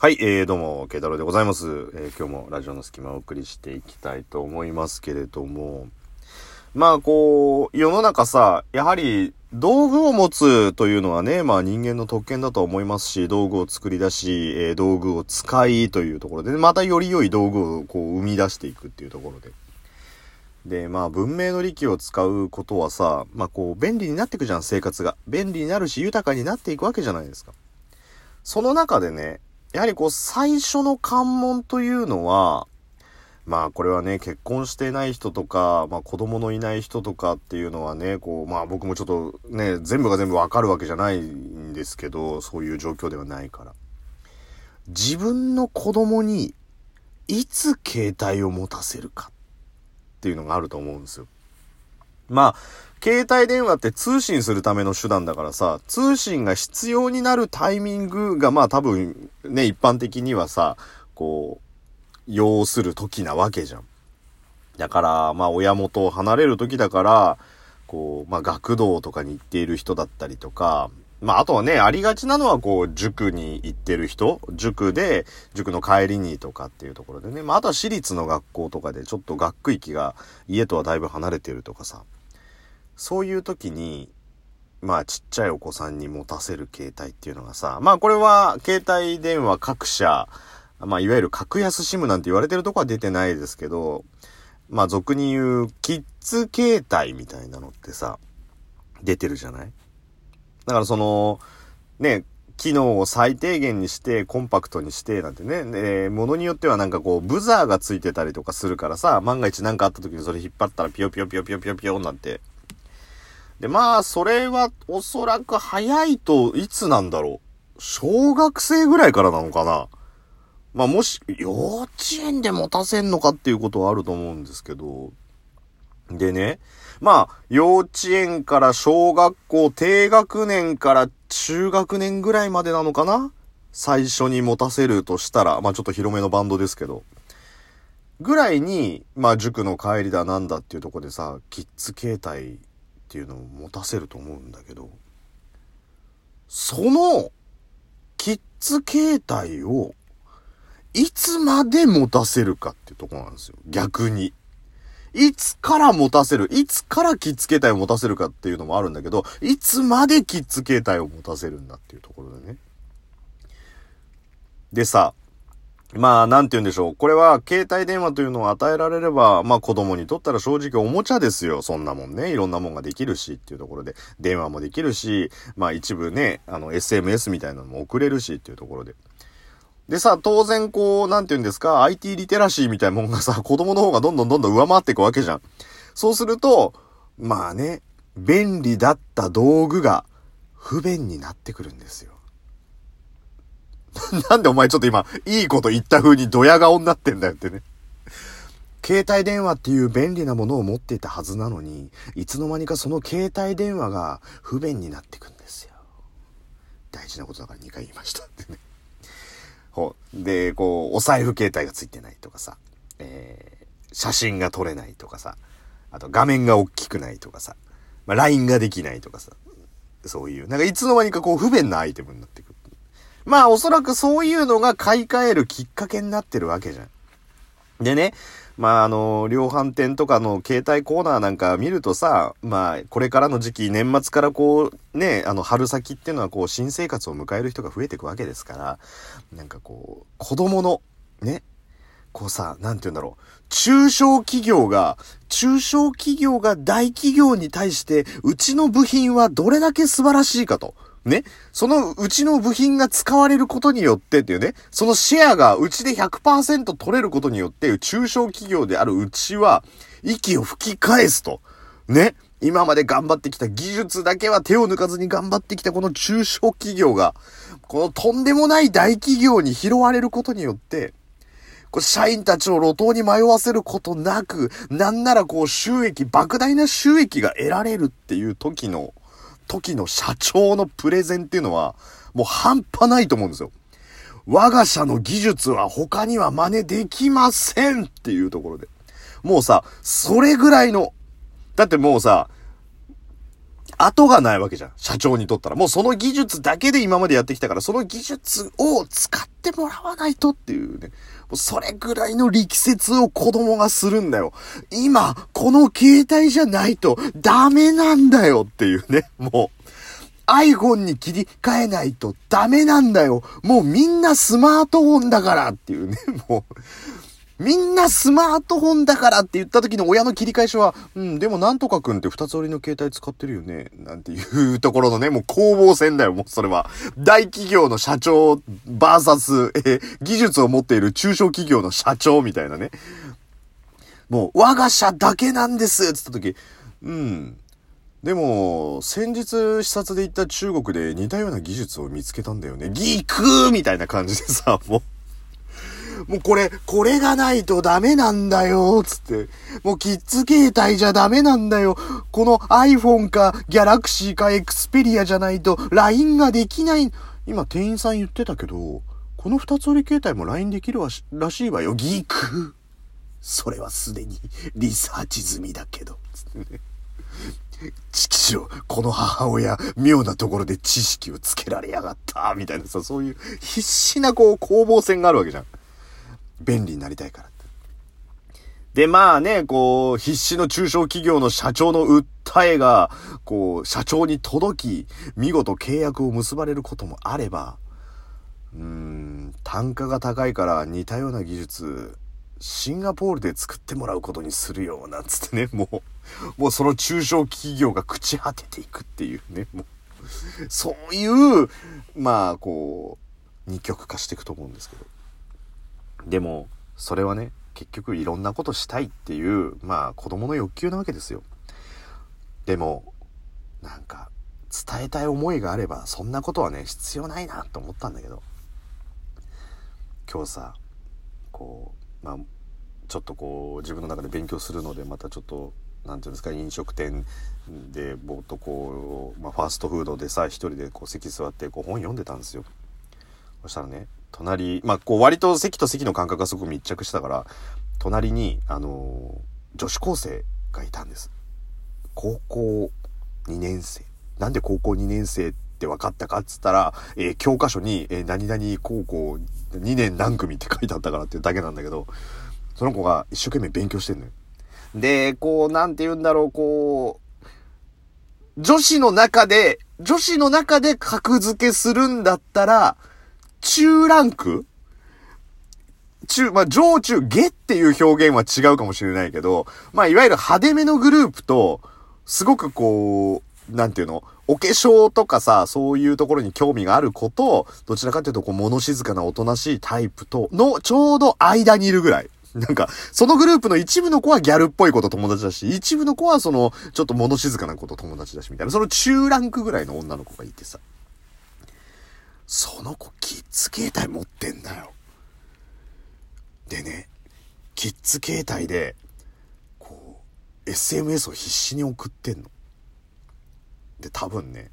はい、どうも慶太郎でございます、今日もラジオの隙間をお送りしていきたいと思いますけれども、まあこう世の中さ、やはり道具を持つというのはね、まあ人間の特権だと思いますし、道具を作り出し、道具を使いというところで、またより良い道具をこう生み出していくっていうところで、まあ文明の利器を使うことはさ、まあこう便利になっていくじゃん。生活が便利になるし豊かになっていくわけじゃないですか。その中でね、やはりこう最初の関門というのは、まあこれはね、結婚してない人とか、まあ子供のいない人とかっていうのはね、こうまあ僕もちょっとね、全部が全部わかるわけじゃないんですけど、そういう状況ではないから、自分の子供にいつ携帯を持たせるかっていうのがあると思うんですよ。まあ携帯電話って通信するための手段だからさ、通信が必要になるタイミングがまあ多分ね、一般的にはさ、こう要する時なわけじゃん。だからまあ親元を離れる時だから、こうまあ学童とかに行っている人だったりとか、まああとはね、ありがちなのはこう塾に行ってる人、塾の帰りにとかっていうところでね、まああとは私立の学校とかでちょっと学区域が家とはだいぶ離れてるとかさ、そういう時にまあちっちゃいお子さんに持たせる携帯っていうのがさ、まあこれは携帯電話各社、まあいわゆる格安SIMなんて言われてるとこは出てないですけど、まあ俗に言うキッズ携帯みたいなのってさ、出てるじゃない。だからそのね、機能を最低限にしてコンパクトにしてなんてね、ものによってはなんかこうブザーがついてたりとかするからさ、万が一なんかあった時にそれ引っ張ったらピヨピヨピヨピヨピヨピヨになって、でまあそれはおそらく早いといつなんだろう、小学生ぐらいからなのかな。まあもし幼稚園で持たせんのかっていうことはあると思うんですけど、でね、まあ幼稚園から小学校低学年から中学年ぐらいまでなのかな、最初に持たせるとしたら。まあちょっと広めのバンドですけどぐらいに、まあ塾の帰りだなんだっていうところでさ、キッズ携帯っていうのを持たせると思うんだけど、そのキッズ携帯をいつまで持たせるかっていうところなんですよ。逆にいつから持たせる、いつからキッズ携帯を持たせるかっていうのもあるんだけど、いつまでキッズ携帯を持たせるんだっていうところでね。でさ、まあなんて言うんでしょう、これは携帯電話というのを与えられれば、まあ子供にとったら正直おもちゃですよ。そんなもんね、いろんなもんができるしっていうところで、電話もできるし、まあ一部ね、SMS みたいなのも送れるしっていうところで、でさ、当然こう、なんて言うんですか、IT リテラシーみたいなもんがさ、子供の方がどんどん上回っていくわけじゃん。そうすると、まあね、便利だった道具が不便になってくるんですよ。なんでお前ちょっと今、いいこと言った風にドヤ顔になってんだよってね。携帯電話っていう便利なものを持っていたはずなのに、いつの間にかその携帯電話が不便になってくんですよ。大事なことだから2回言いましたってね。でこうお財布携帯がついてないとかさ、写真が撮れないとかさ、あと画面が大きくないとかさ、まあ、LINE ができないとかさ、そういうなんかいつの間にかこう不便なアイテムになってくる。まあおそらくそういうのが買い替えるきっかけになってるわけじゃん。でね、まあ量販店とかの携帯コーナーなんか見るとさ、まあこれからの時期、年末からこうね、春先っていうのはこう新生活を迎える人が増えていくわけですから、なんかこう子供のね、こうさ、なんて言うんだろう、中小企業が大企業に対して、うちの部品はどれだけ素晴らしいかとね、そのうちの部品が使われることによってっていうね、そのシェアがうちで 100% 取れることによって、中小企業であるうちは息を吹き返すとね、今まで頑張ってきた技術だけは手を抜かずに頑張ってきたこの中小企業が、このとんでもない大企業に拾われることによって、こう社員たちを路頭に迷わせることなく、なんならこう莫大な収益が得られるっていう時の社長のプレゼンっていうのはもう半端ないと思うんですよ。我が社の技術は他には真似できませんっていうところで、もうさ、それぐらいの、だってもうさ、後がないわけじゃん。社長にとったら。もうその技術だけで今までやってきたから、その技術を使ってもらわないとっていうね。もうそれぐらいの力説を子供がするんだよ。今、この携帯じゃないとダメなんだよっていうね。もう。iPhone に切り替えないとダメなんだよ。もうみんなスマートフォンだからっていうね。もう。みんなスマートフォンだからって言った時の親の切り返しは、でもなんとかくんって二つ折りの携帯使ってるよね。なんていうところのね、もう攻防戦だよ、もうそれは。大企業の社長バーサス、技術を持っている中小企業の社長みたいなね。もう我が社だけなんですつった時、でも、先日視察で行った中国で似たような技術を見つけたんだよね。ギークーみたいな感じでさ、もうこれがないとダメなんだよ、つって。もうキッズ携帯じゃダメなんだよ。この iPhone か Galaxy か Xperia じゃないと LINE ができない。今店員さん言ってたけど、この二つ折り携帯も LINE できるらしいわよ。ギークー。それはすでにリサーチ済みだけど、つってね。チキショ、この母親、妙なところで知識をつけられやがった、みたいなさ、そういう必死なこう攻防戦があるわけじゃん。便利になりたいからって。で、まあね、こう、必死の中小企業の社長の訴えが、こう、社長に届き、見事契約を結ばれることもあれば、単価が高いから似たような技術、シンガポールで作ってもらうことにするよ、なんつってね、もうその中小企業が朽ち果てていくっていうね、もう、そういう、まあ、こう、二極化していくと思うんですけど。でも、それはね、結局いろんなことしたいっていう、まあ、子供の欲求なわけですよ。でも、なんか、伝えたい思いがあれば、そんなことはね、必要ないなと思ったんだけど。今日さ、こう、まあ、ちょっとこう、自分の中で勉強するので、またちょっと、なんていうんですか、飲食店でぼーっとこう、まあ、ファーストフードでさ、一人でこう席座ってこう本読んでたんですよ。そしたらね、隣、まあ、こう割と席と席の間隔がすごく密着したから、隣に女子高生がいたんです。高校2年生。なんで高校2年生って分かったかっつったら、教科書に、何々高校2年何組って書いてあったからっていうだけなんだけど、その子が一生懸命勉強してんのよ。で、こう、なんて言うんだろう、こう、女子の中で格付けするんだったら、中ランク？まあ、上中、下っていう表現は違うかもしれないけど、まあ、いわゆる派手めのグループと、すごくこう、なんていうの？お化粧とかさ、そういうところに興味がある子と、どちらかというと、こう、物静かなおとなしいタイプと、の、ちょうど間にいるぐらい。なんか、そのグループの一部の子はギャルっぽい子と友達だし、一部の子はその、ちょっと物静かな子と友達だし、みたいな、その中ランクぐらいの女の子がいてさ。その子、キッズ携帯持ってんだよ。でね、キッズ携帯で、こう、SMS を必死に送ってんの。で、多分ね、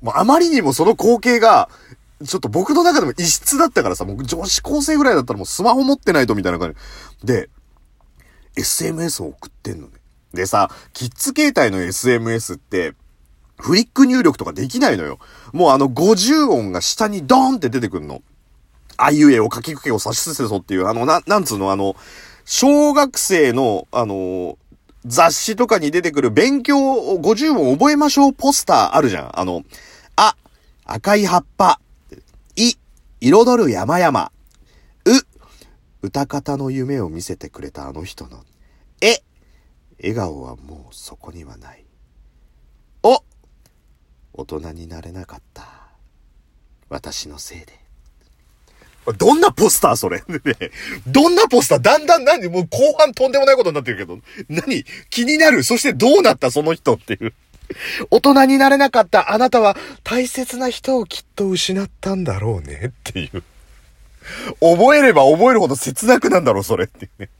もうあまりにもその光景が、ちょっと僕の中でも異質だったからさ、もう女子高生ぐらいだったらもうスマホ持ってないとみたいな感じで SMS を送ってんのね。でさ、キッズ携帯の SMS ってフリック入力とかできないのよ。もう50音が下にドーンって出てくんの。あいうえをかきくけをさしすせそっていうなんつうの小学生の雑誌とかに出てくる勉強を50音覚えましょうポスターあるじゃん。赤い葉っぱ、彩る山々、歌方の夢を見せてくれたあの人の、笑顔はもうそこにはない、大人になれなかった、私のせいで。どんなポスターそれどんなポスターだんだんもう後半とんでもないことになってるけど、気になる。そしてどうなったその人っていう。大人になれなかったあなたは大切な人をきっと失ったんだろうねっていう覚えれば覚えるほど切なくなんだろうそれっていうね。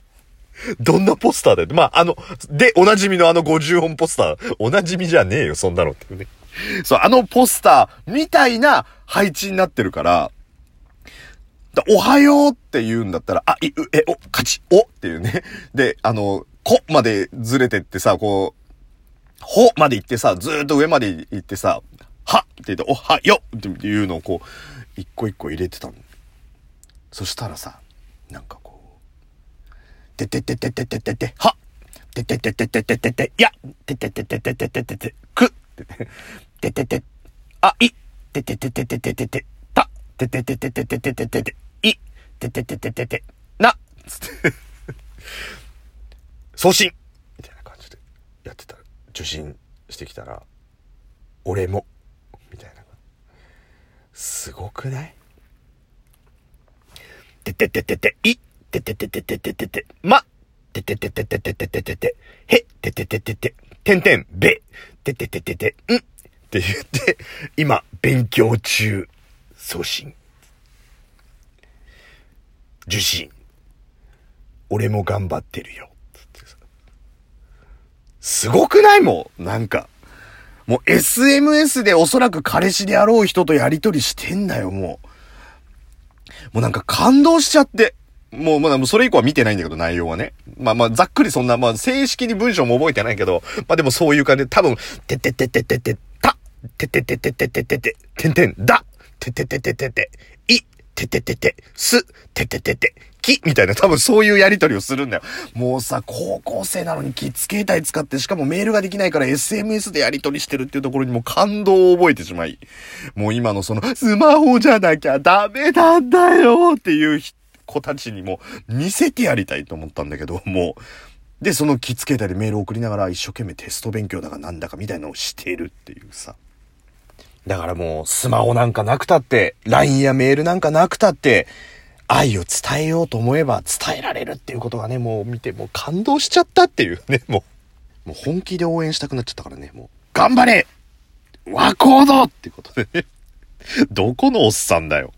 どんなポスターだよ。まあでおなじみの50本ポスターおなじみじゃねえよそんなのっていうね。そうポスターみたいな配置になってるからおはようって言うんだったらお勝ちおっていうね。でこまでずれてってさこうほまで行ってさ、ずーっと上まで行ってさ、はって言って、おはよっていうのをこう、一個一個入れてたの。そしたらさ、なんかこう、てててててててて、はてててててててて、やててててててててて、くててて、あいてててててててて、たててててててててて、いてててててて、なつって、送信みたいな感じでやってたら、受信してきたら、俺もみたいな。すごくない？ててててていててててててててまてててててててててへててててててんてんべてててててんって言って今勉強中送信受信俺も頑張ってるよ。すごくない？もうなんかもう SMS でおそらく彼氏であろう人とやりとりしてんだよ。もうなんか感動しちゃって。もうそれ以降は見てないんだけど、内容はね。まあざっくりそんな、正式に文章も覚えてないけど、まあでもそういう感じで、多分、てててててて、た、てててててててて、てんてん、だ、てててててて、い、てててて、す、てててて、き、みたいな、多分そういうやりとりをするんだよ。もうさ、高校生なのにキッズ携帯使って、しかもメールができないから SMS でやりとりしてるっていうところにもう感動を覚えてしまい、もう今のその、スマホじゃなきゃダメなんだよっていう子たちにも見せてやりたいと思ったんだけど、もう。で、そのキッズ携帯でメールを送りながら一生懸命テスト勉強だかなんだかみたいなのをしてるっていうさ。だからもう、スマホなんかなくたって、LINE やメールなんかなくたって、愛を伝えようと思えば伝えられるっていうことがね、もう見て、もう感動しちゃったっていうね、もう本気で応援したくなっちゃったからね、もう、頑張れ和光堂ってことでね、どこのおっさんだよ。